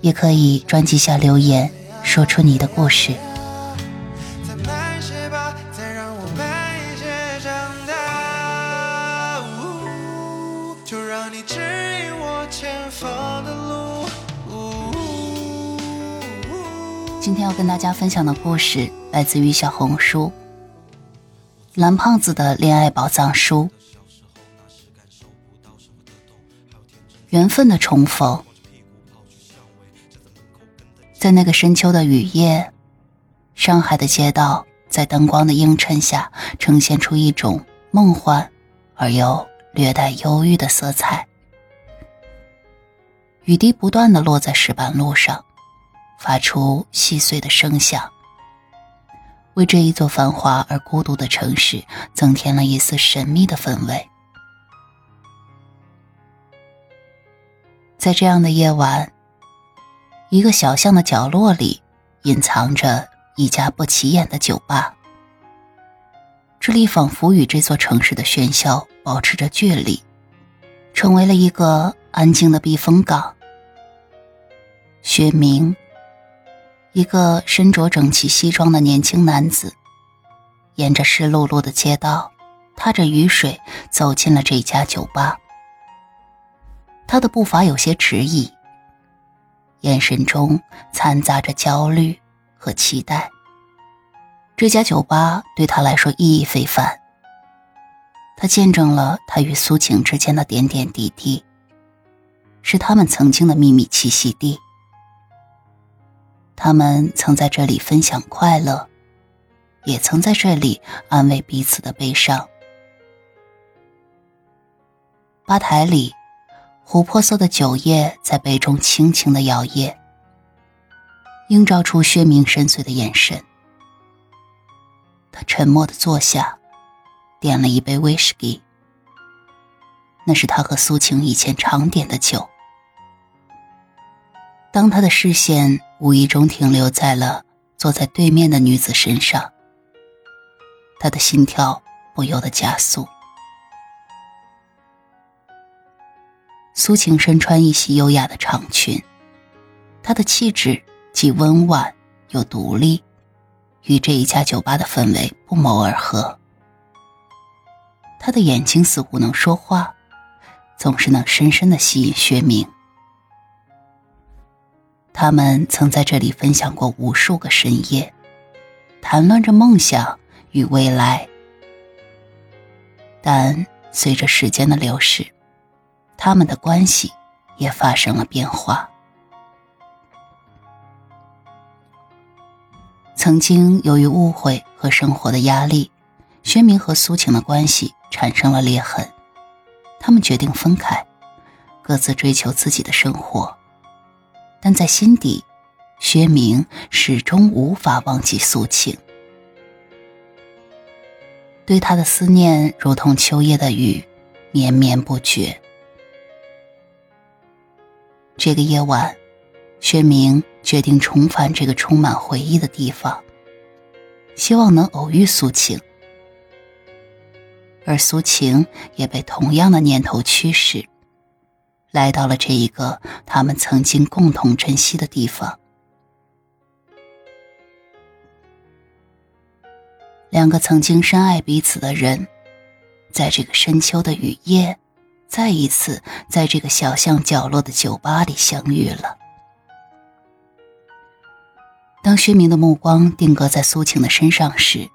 也可以专辑下留言，说出你的故事。就让你指引我前方的路。今天要跟大家分享的故事来自于小红书蓝胖子的恋爱宝藏书。缘分的重逢。在那个深秋的雨夜，上海的街道在灯光的映衬下呈现出一种梦幻而又略带忧郁的色彩。雨滴不断地落在石板路上，发出细碎的声响，为这一座繁华而孤独的城市增添了一丝神秘的氛围。在这样的夜晚，一个小巷的角落里隐藏着一家不起眼的酒吧，这里仿佛与这座城市的喧嚣保持着距离，成为了一个安静的避风港。薛明，一个身着整齐西装的年轻男子，沿着湿漉漉的街道，踏着雨水走进了这家酒吧。他的步伐有些迟疑，眼神中掺杂着焦虑和期待。这家酒吧对他来说意义非凡，他见证了他与苏晴之间的点点滴滴，是他们曾经的秘密栖息地。他们曾在这里分享快乐，也曾在这里安慰彼此的悲伤。吧台里，琥珀色的酒液在杯中轻轻地摇曳，映照出薛明深邃的眼神。他沉默地坐下，点了一杯威士忌，那是他和苏晴以前常点的酒。当他的视线无意中停留在了坐在对面的女子身上，他的心跳不由得加速。苏晴身穿一袭优雅的长裙，她的气质既温婉又独立，与这一家酒吧的氛围不谋而合。他的眼睛似乎能说话，总是能深深地吸引薛明。他们曾在这里分享过无数个深夜，谈论着梦想与未来。但随着时间的流逝，他们的关系也发生了变化。曾经由于误会和生活的压力，薛明和苏晴的关系产生了裂痕，他们决定分开，各自追求自己的生活。但在心底，薛明始终无法忘记苏晴，对他的思念如同秋夜的雨，绵绵不绝。这个夜晚，薛明决定重返这个充满回忆的地方，希望能偶遇苏晴。而苏晴也被同样的念头驱使，来到了这一个他们曾经共同珍惜的地方。两个曾经深爱彼此的人，在这个深秋的雨夜，再一次在这个小巷角落的酒吧里相遇了。当薛明的目光定格在苏晴的身上时，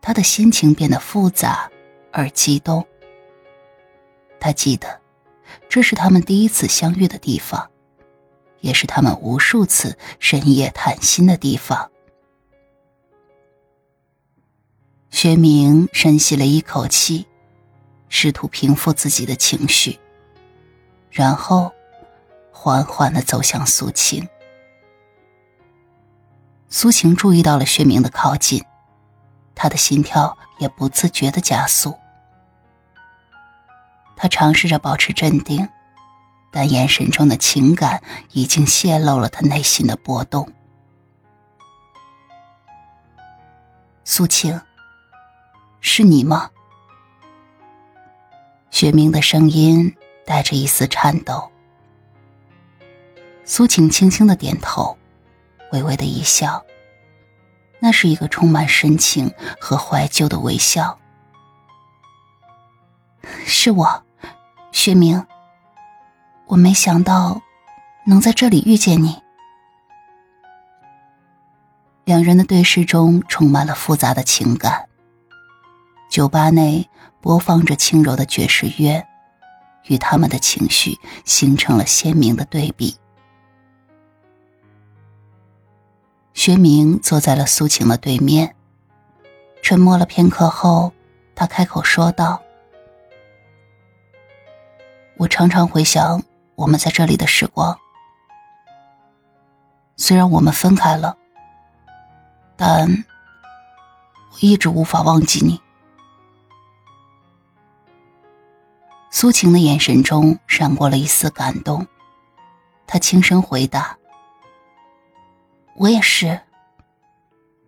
他的心情变得复杂而激动。他记得这是他们第一次相遇的地方，也是他们无数次深夜谈心的地方。薛明深吸了一口气，试图平复自己的情绪，然后缓缓地走向苏晴。苏晴注意到了薛明的靠近，她的心跳也不自觉地加速。她尝试着保持镇定，但眼神中的情感已经泄露了她内心的波动。苏晴，是你吗？薛明的声音带着一丝颤抖。苏晴轻轻地点头，微微的一笑，那是一个充满深情和怀旧的微笑。是我，薛明，我没想到能在这里遇见你。两人的对视中充满了复杂的情感。酒吧内播放着轻柔的爵士乐，与他们的情绪形成了鲜明的对比。薛明坐在了苏晴的对面，沉默了片刻后，他开口说道：我常常回想我们在这里的时光，虽然我们分开了，但我一直无法忘记你。苏晴的眼神中闪过了一丝感动，她轻声回答：我也是，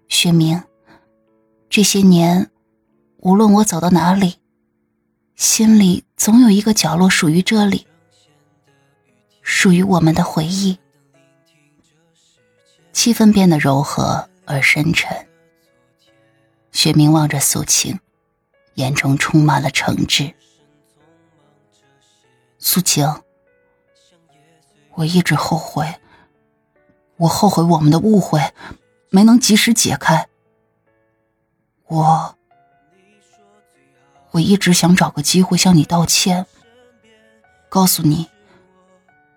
薛明，这些年，无论我走到哪里，心里总有一个角落属于这里，属于我们的回忆。气氛变得柔和而深沉。薛明望着苏晴，眼中充满了诚挚。苏晴，我一直后悔，我后悔我们的误会没能及时解开。我一直想找个机会向你道歉，告诉你，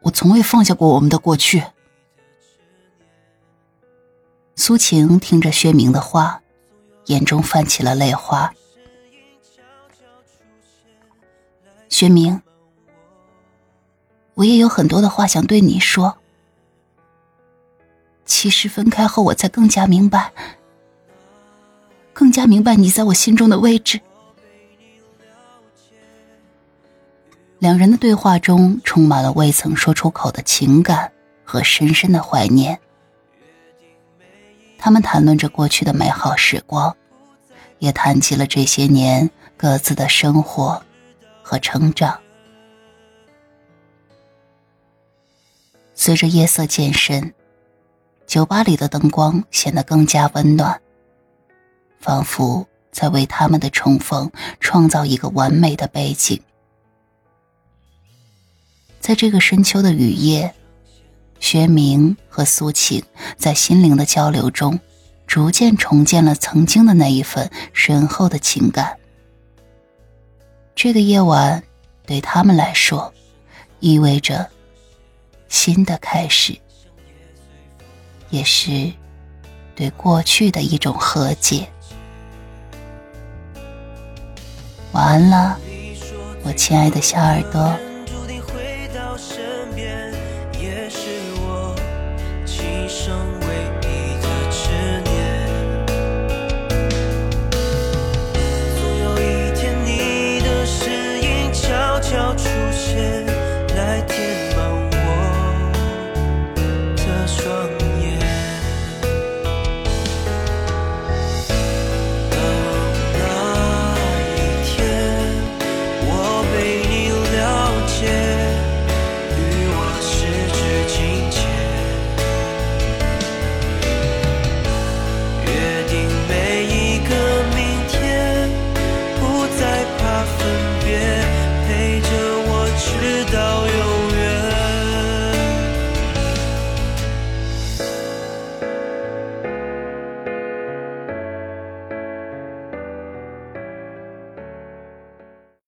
我从未放下过我们的过去。苏晴听着薛明的话，眼中泛起了泪花。薛明，我也有很多的话想对你说。其实分开后，我才更加明白你在我心中的位置。两人的对话中充满了未曾说出口的情感和深深的怀念。他们谈论着过去的美好时光，也谈及了这些年各自的生活和成长。随着夜色渐深，酒吧里的灯光显得更加温暖，仿佛在为他们的重逢创造一个完美的背景。在这个深秋的雨夜，薛明和苏晴在心灵的交流中逐渐重建了曾经的那一份深厚的情感。这个夜晚对他们来说意味着新的开始，也是对过去的一种和解。晚安了，我亲爱的小耳朵。